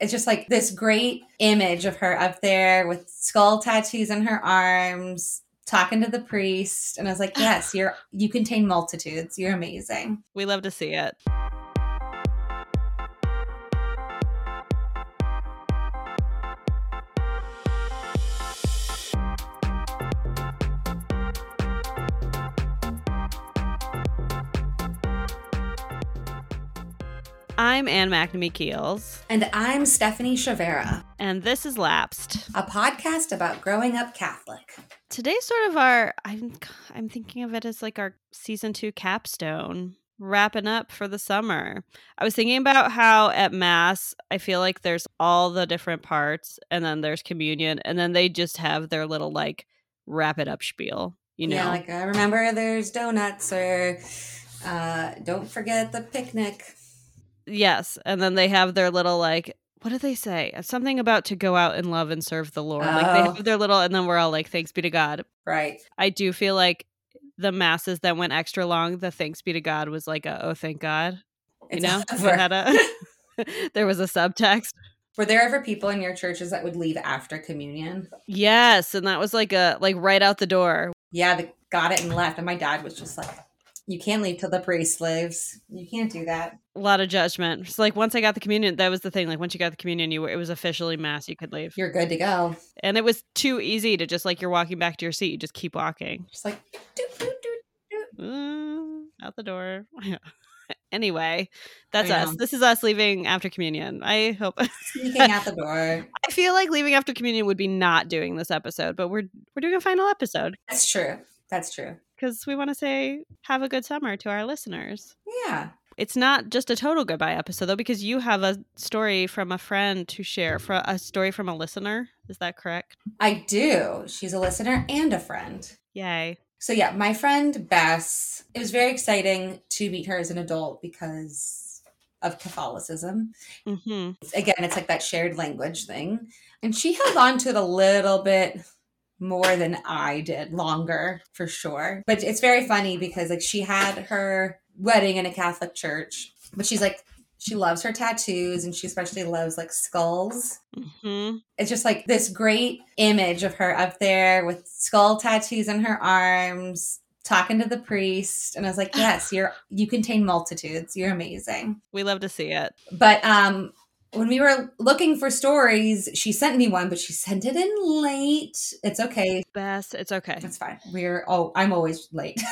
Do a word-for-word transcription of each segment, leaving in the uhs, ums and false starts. It's just like this great image of her up there with skull tattoos on her arms, talking to the priest. And I was like, yes, you're you contain multitudes. You're amazing. We love to see it. I'm Ann McNamee-Keels. And I'm Stephanie Chavara. And this is Lapsed, a podcast about growing up Catholic. Today's sort of our, I'm, I'm thinking of it as like our season two capstone, wrapping up for the summer. I was thinking about how at Mass, I feel like there's all the different parts, and then there's communion, and then they just have their little like wrap it up spiel, you know? Yeah, like I remember there's donuts or uh, don't forget the picnic. Yes. And then they have their little, like, what do they say? Something about to go out and love and serve the Lord. Oh. Like they have their little, and then we're all like, thanks be to God. Right. I do feel like the masses that went extra long, the thanks be to God was like, a, oh, thank God. You it's know, had a, there was a subtext. Were there ever people in your churches that would leave after communion? Yes. And that was like a, like right out the door. Yeah. They got it and left. And my dad was just like, you can't leave till the priest lives. You can't do that. A lot of judgment. It's like once I got the communion, that was the thing. Like once you got the communion, you were, it was officially Mass. You could leave. You're good to go. And it was too easy to just like you're walking back to your seat. You just keep walking. Just like doot, doot, doot, doot. Mm, out the door. Anyway, that's us. This is us leaving after communion. I hope sneaking out the door. I feel like leaving after communion would be not doing this episode, but we're we're doing a final episode. That's true. That's true. Because we want to say have a good summer to our listeners. Yeah. It's not just a total goodbye episode, though, because you have a story from a friend to share, for a story from a listener. Is that correct? I do. She's a listener and a friend. Yay. So, yeah, my friend Bess, it was very exciting to meet her as an adult because of Catholicism. Mm-hmm. Again, it's like that shared language thing. And she held on to it a little bit more than I did, longer for sure. But it's very funny because like she had her wedding in a Catholic church, but she's like, she loves her tattoos and she especially loves like skulls. Mm-hmm. It's just like this great image of her up there with skull tattoos on her arms, talking to the priest. And I was like, yes, you're, you contain multitudes. You're amazing. We love to see it. But, um, when we were looking for stories, she sent me one, but she sent it in late. It's okay. Best. It's okay. It's fine. We're oh, I'm always late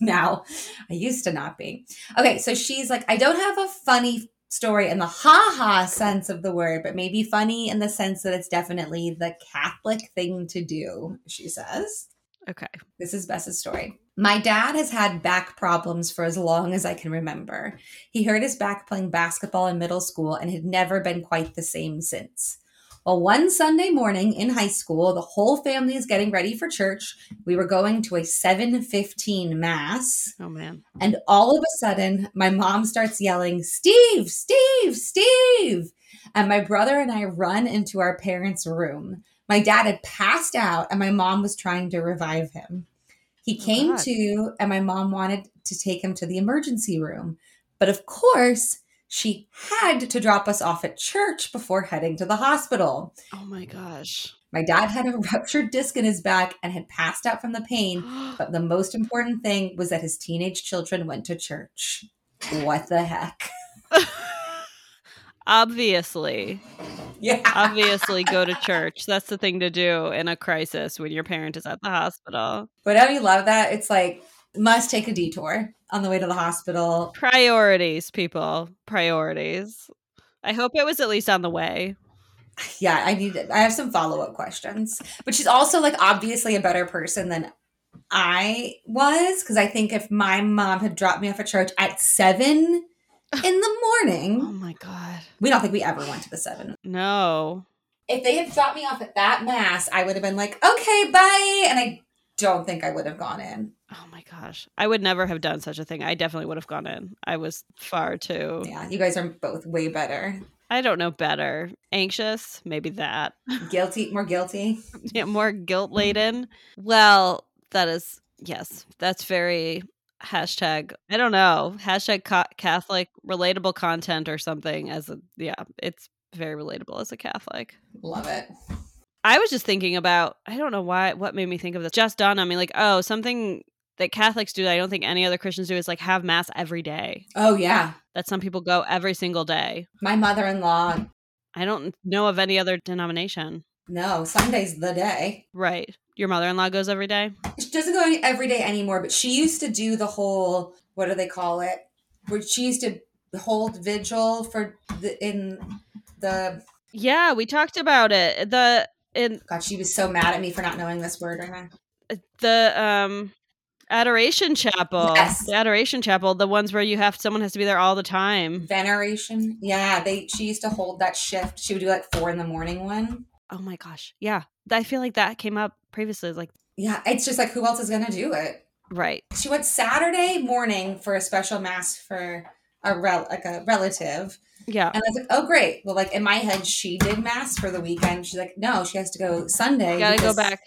now. I used to not be. Okay. So she's like, I don't have a funny story in the ha-ha sense of the word, but maybe funny in the sense that it's definitely the Catholic thing to do, she says. Okay. This is Bess's story. My dad has had back problems for as long as I can remember. He hurt his back playing basketball in middle school and had never been quite the same since. Well, one Sunday morning in high school, the whole family is getting ready for church. We were going to a seven fifteen mass. Oh, man. And all of a sudden, my mom starts yelling, Steve, Steve, Steve. And my brother and I run into our parents' room. My dad had passed out and my mom was trying to revive him. He came oh to and my mom wanted to take him to the emergency room. But of course, she had to drop us off at church before heading to the hospital. Oh my gosh. My dad had a ruptured disc in his back and had passed out from the pain. But the most important thing was that his teenage children went to church. What the heck? Obviously. Yeah. Obviously go to church. That's the thing to do in a crisis when your parent is at the hospital. But don't you love that? It's like, must take a detour on the way to the hospital. Priorities, people. Priorities. I hope it was at least on the way. Yeah, I need I have some follow-up questions. But she's also like obviously a better person than I was, because I think if my mom had dropped me off at church at seven in the morning. Oh my God. We don't think we ever went to the seven. No. If they had dropped me off at that mass, I would have been like, okay, bye. And I don't think I would have gone in. Oh my gosh. I would never have done such a thing. I definitely would have gone in. I was far too. Yeah. You guys are both way better. I don't know better. Anxious? Maybe that. Guilty? More guilty? Yeah. More guilt laden. Well, that is, yes, that's very... Hashtag, I don't know, hashtag Catholic relatable content or something as a, yeah, it's very relatable as a Catholic. Love it. I was just thinking about, I don't know why, what made me think of this. Just dawned on me, like, oh, something that Catholics do that I don't think any other Christians do is like have mass every day. Oh, yeah. That some people go every single day. My mother-in-law. I don't know of any other denomination. No, Sunday's the day. Right. Your mother-in-law goes every day? She doesn't go every day anymore, but she used to do the whole, what do they call it? Where she used to hold vigil for the, in the... Yeah, we talked about it. The in God, she was so mad at me for not knowing this word right now. The um, Adoration Chapel. Yes. The Adoration Chapel, the ones where you have, someone has to be there all the time. Veneration. Yeah, they. She used to hold that shift. She would do like four in the morning one. Oh my gosh. Yeah. I feel like that came up previously. Like, yeah, it's just like, who else is going to do it? Right. She went Saturday morning for a special mass for a rel- like a relative. Yeah. And I was like, oh, great. Well, like in my head, she did mass for the weekend. She's like, no, she has to go Sunday. Got to go back.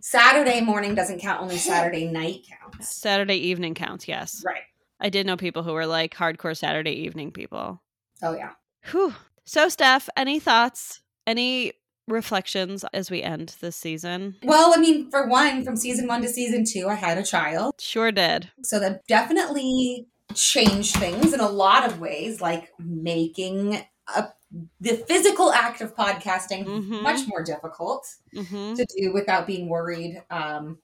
Saturday morning doesn't count. Only Saturday night counts. Saturday evening counts. Yes. Right. I did know people who were like hardcore Saturday evening people. Oh, yeah. Whew. So, Steph, any thoughts? Any reflections as we end this season? Well, I mean, for one, from season one to season two, I had a child. Sure did. So that definitely changed things in a lot of ways, like making a, the physical act of podcasting mm-hmm. much more difficult mm-hmm. to do without being worried um,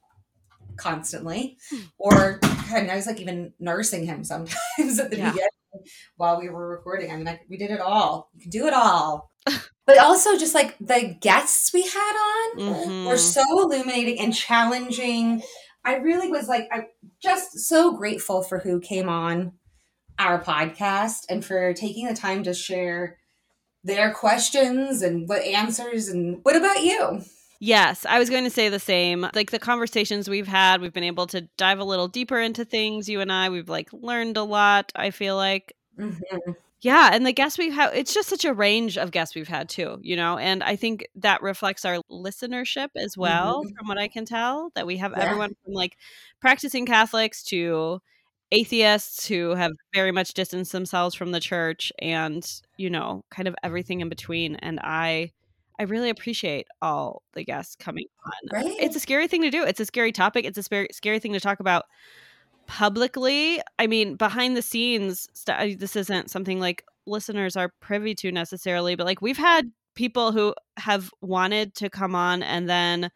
constantly. Or and I was like even nursing him sometimes at the yeah. beginning while we were recording. I mean, I, we did it all. You can do it all. But also just like the guests we had on mm-hmm. were so illuminating and challenging. I really was like, I'm just so grateful for who came on our podcast and for taking the time to share their questions and what answers. And what about you? Yes, I was going to say the same. Like the conversations we've had, we've been able to dive a little deeper into things. You and I, we've like learned a lot, I feel like. Mm-hmm. Yeah, and the guests we've had, it's just such a range of guests we've had too, you know, and I think that reflects our listenership as well, mm-hmm. from what I can tell, that we have yeah. everyone from like practicing Catholics to atheists who have very much distanced themselves from the church and, you know, kind of everything in between. And I I really appreciate all the guests coming on. Right? It's a scary thing to do. It's a scary topic. It's a sp- scary thing to talk about. Publicly, I mean, behind the scenes, st- this isn't something like listeners are privy to necessarily, but like we've had people who have wanted to come on and then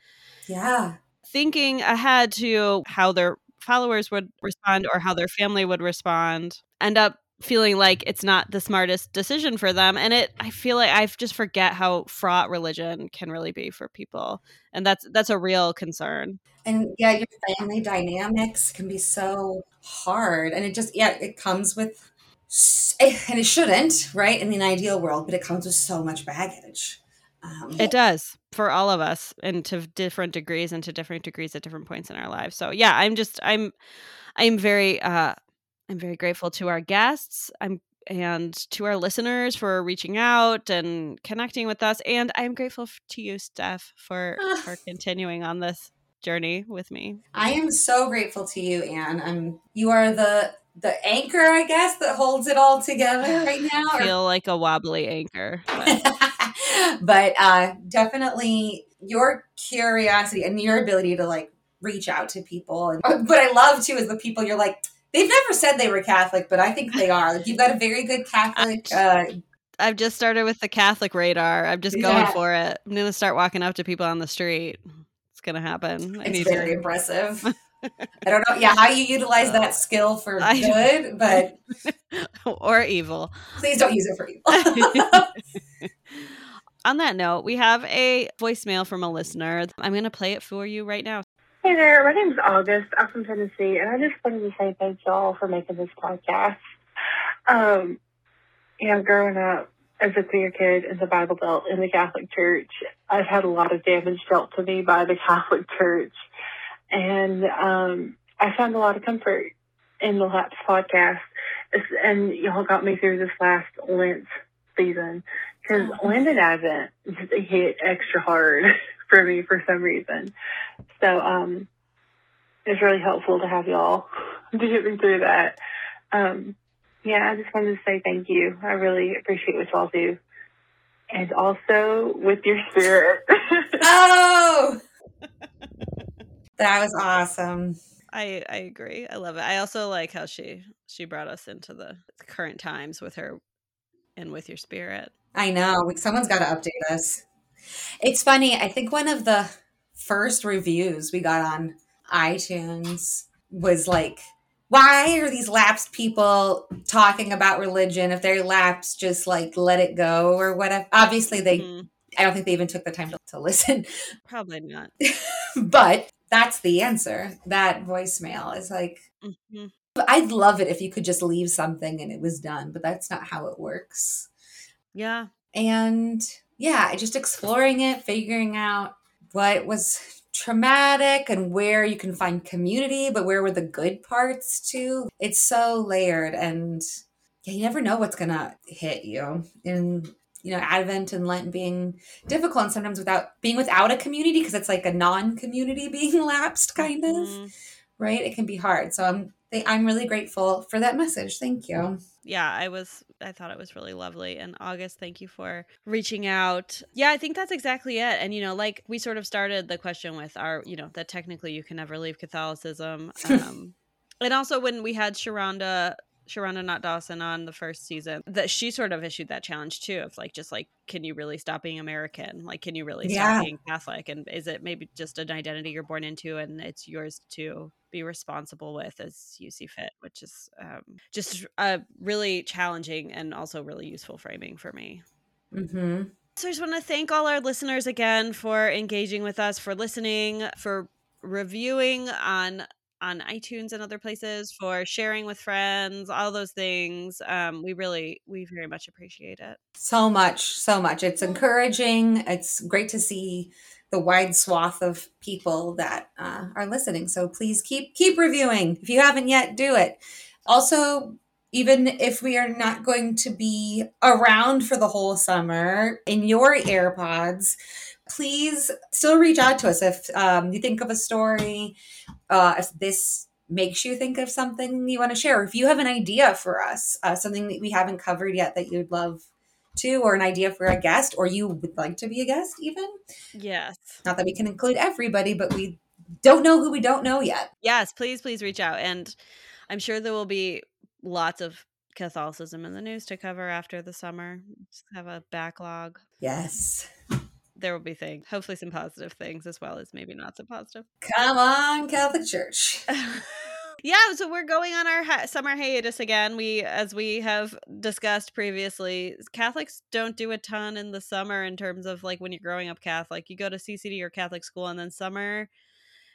yeah, thinking ahead to how their followers would respond or how their family would respond, end up feeling like it's not the smartest decision for them. And it, I feel like I just forget how fraught religion can really be for people. And that's, that's a real concern. And yeah, your family dynamics can be so hard and it just, yeah, it comes with, and it shouldn't, right? In an ideal world, but it comes with so much baggage. Um, it does for all of us and to different degrees and to different degrees at different points in our lives. So yeah, I'm just, I'm, I'm very, uh, I'm very grateful to our guests I'm, and to our listeners for reaching out and connecting with us. And I'm grateful to you, Steph, for, for continuing on this journey with me. I am so grateful to you, Anne. I'm, you are the the anchor, I guess, that holds it all together right now. I feel or- like a wobbly anchor. But, but uh, definitely your curiosity and your ability to like reach out to people. And what I love, too, is the people you're like, they've never said they were Catholic, but I think they are. Like, you've got a very good Catholic. Uh... I've just started with the Catholic radar. I'm just yeah. going for it. I'm going to start walking up to people on the street. It's going to happen. I it's need very to... impressive. I don't know. Yeah, how you utilize that skill for good, but. Or evil. Please don't use it for evil. On that note, we have a voicemail from a listener. I'm going to play it for you right now. Hey there, my name's August. I'm from Tennessee, and I just wanted to say thanks to all for making this podcast. Um, you know, growing up as a queer kid in the Bible Belt in the Catholic Church, I've had a lot of damage dealt to me by the Catholic Church, and um, I found a lot of comfort in the Lapsed podcast, and y'all got me through this last Lent season, because Lent and Advent hit extra hard. For me, for some reason. So um, it's really helpful to have y'all to get me through that. Um, yeah, I just wanted to say thank you. I really appreciate what y'all do. and also with your spirit. Oh! That was awesome. I, I agree. I love it. I also like how she, she brought us into the current times with her and with your spirit. I know. Someone's got to update us. It's funny. I think one of the first reviews we got on iTunes was like, why are these lapsed people talking about religion? If they're lapsed, just like let it go or whatever. Obviously, they. Mm-hmm. I don't think they even took the time to, to listen. Probably not. But that's the answer. That voicemail is like, mm-hmm. I'd love it if you could just leave something and it was done, but that's not how it works. Yeah. And yeah, just exploring it, figuring out what was traumatic and where you can find community, but where were the good parts too? It's so layered, and you never know what's going to hit you. And you know, Advent and Lent being difficult, and sometimes without being without a community, because it's like a non-community being lapsed kind of, mm-hmm. right? It can be hard. So I'm I'm really grateful for that message. Thank you. Yeah, I was, I thought it was really lovely. And August, thank you for reaching out. Yeah, I think that's exactly it. And, you know, like we sort of started the question with our, you know, that technically you can never leave Catholicism. Um, and also when we had Sharonda, Sharonda Not Dawson on the first season, that she sort of issued that challenge too, of like, just like, can you really stop being American? Like, can you really stop yeah. being Catholic? And is it maybe just an identity you're born into and it's yours to be responsible with as you see fit, which is um, just a really challenging and also really useful framing for me. Mm-hmm. So I just want to thank all our listeners again for engaging with us, for listening, for reviewing on on iTunes and other places, for sharing with friends, all those things. Um, we really, we very much appreciate it. So much, so much. It's encouraging. It's great to see the wide swath of people that uh, are listening. So please keep, keep reviewing. If you haven't yet, do it. Also, even if we are not going to be around for the whole summer in your AirPods, please still reach out to us. If um, you think of a story, uh, if this makes you think of something you want to share, if you have an idea for us, uh, something that we haven't covered yet that you'd love to, or an idea for a guest, or you would like to be a guest even. Yes. Not that we can include everybody, but we don't know who we don't know yet. Yes, please, please reach out. And I'm sure there will be lots of Catholicism in the news to cover after the summer. Just have a backlog. Yes. There will be things, hopefully some positive things as well as maybe not so positive. Come on, Catholic Church. Yeah, so we're going on our hi- summer hiatus again. We, as we have discussed previously, Catholics don't do a ton in the summer in terms of like when you're growing up Catholic. You go to C C D or Catholic school, and then summer,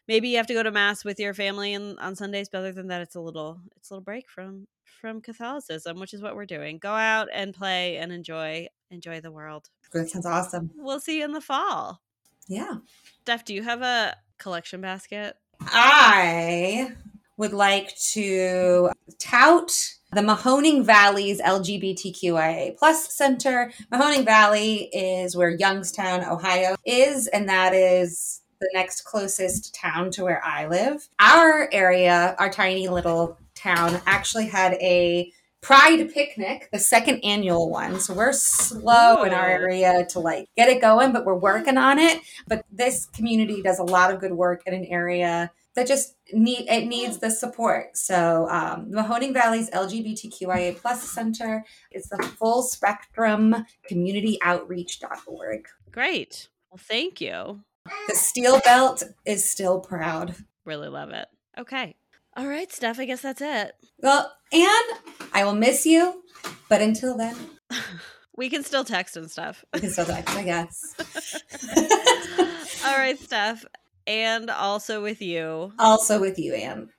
maybe you have to go to mass with your family and on Sundays. But other than that, it's a little, it's a little break from from Catholicism, which is what we're doing. Go out and play and enjoy, enjoy the world. That sounds awesome. We'll see you in the fall. Yeah, Steph, do you have a collection basket? I would like to tout the Mahoning Valley's L G B T Q I A plus Center. Mahoning Valley is where Youngstown, Ohio is, and that is the next closest town to where I live. Our area, our tiny little town, actually had a Pride picnic, the second annual one. So we're slow in our area to like get it going, but we're working on it. But this community does a lot of good work in an area that just need it needs the support. So um, Mahoning Valley's L G B T Q I A plus Center is the full spectrum community outreach dot org. Great. Well, thank you. The Steel Belt is still proud. Really love it. Okay. All right, Steph, I guess that's it. Well, Anne, I will miss you, but until then. We can still text and stuff. We can still text, I guess. All right, Steph. And also with you. Also with you, Anne.